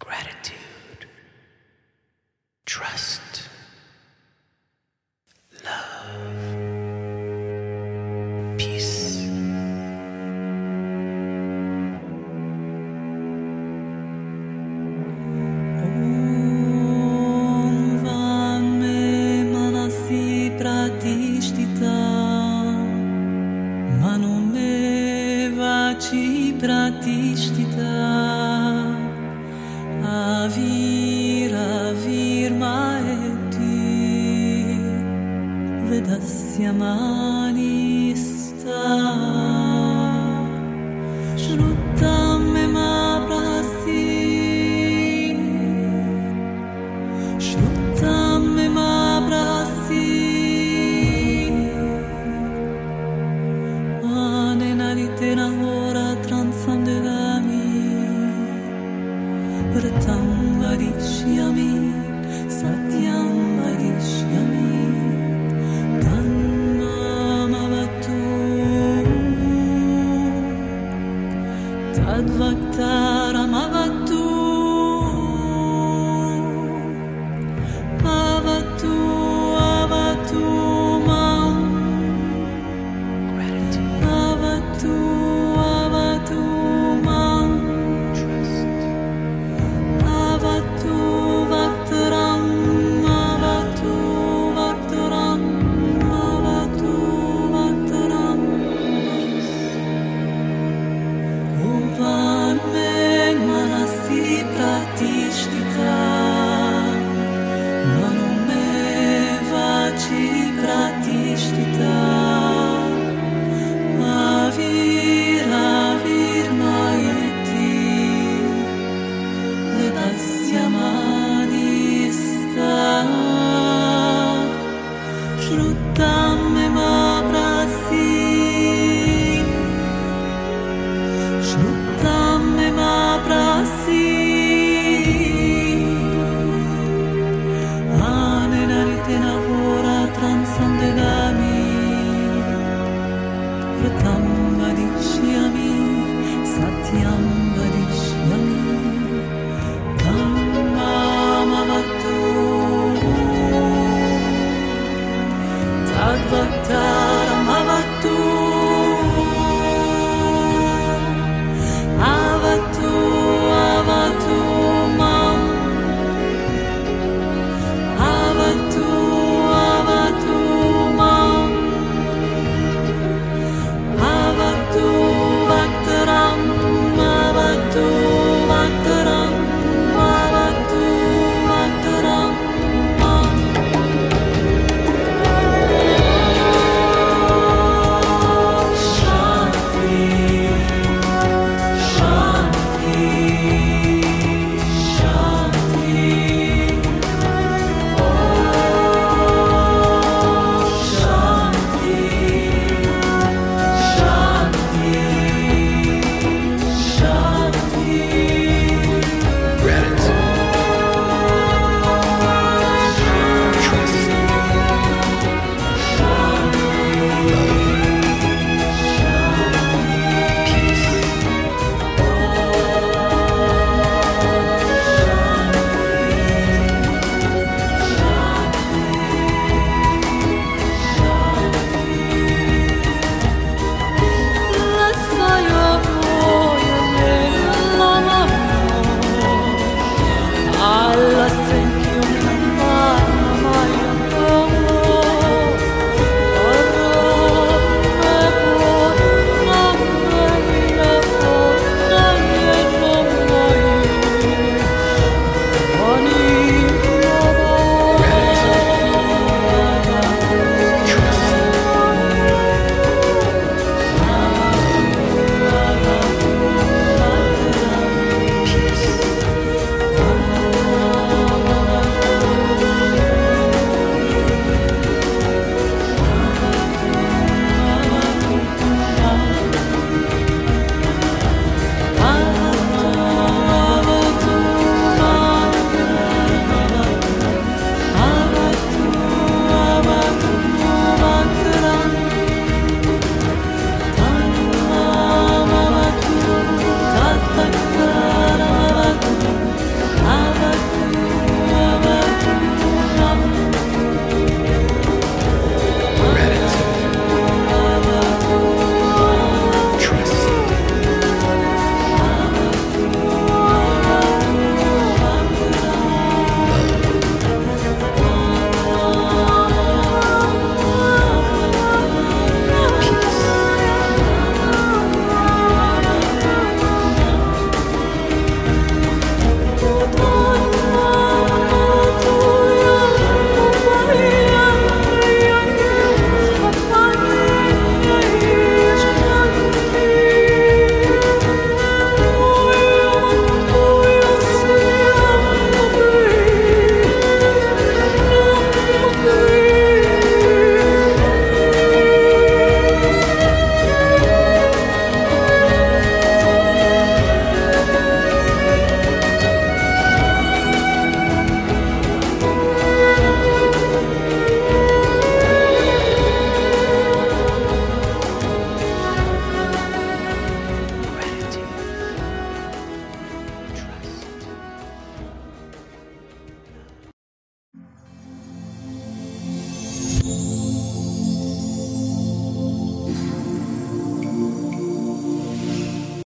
Gratitude, trust, love, peace. Om vame manasi pratishtita, manome vaci pratishtita. Avir maeti vedasya mani sta.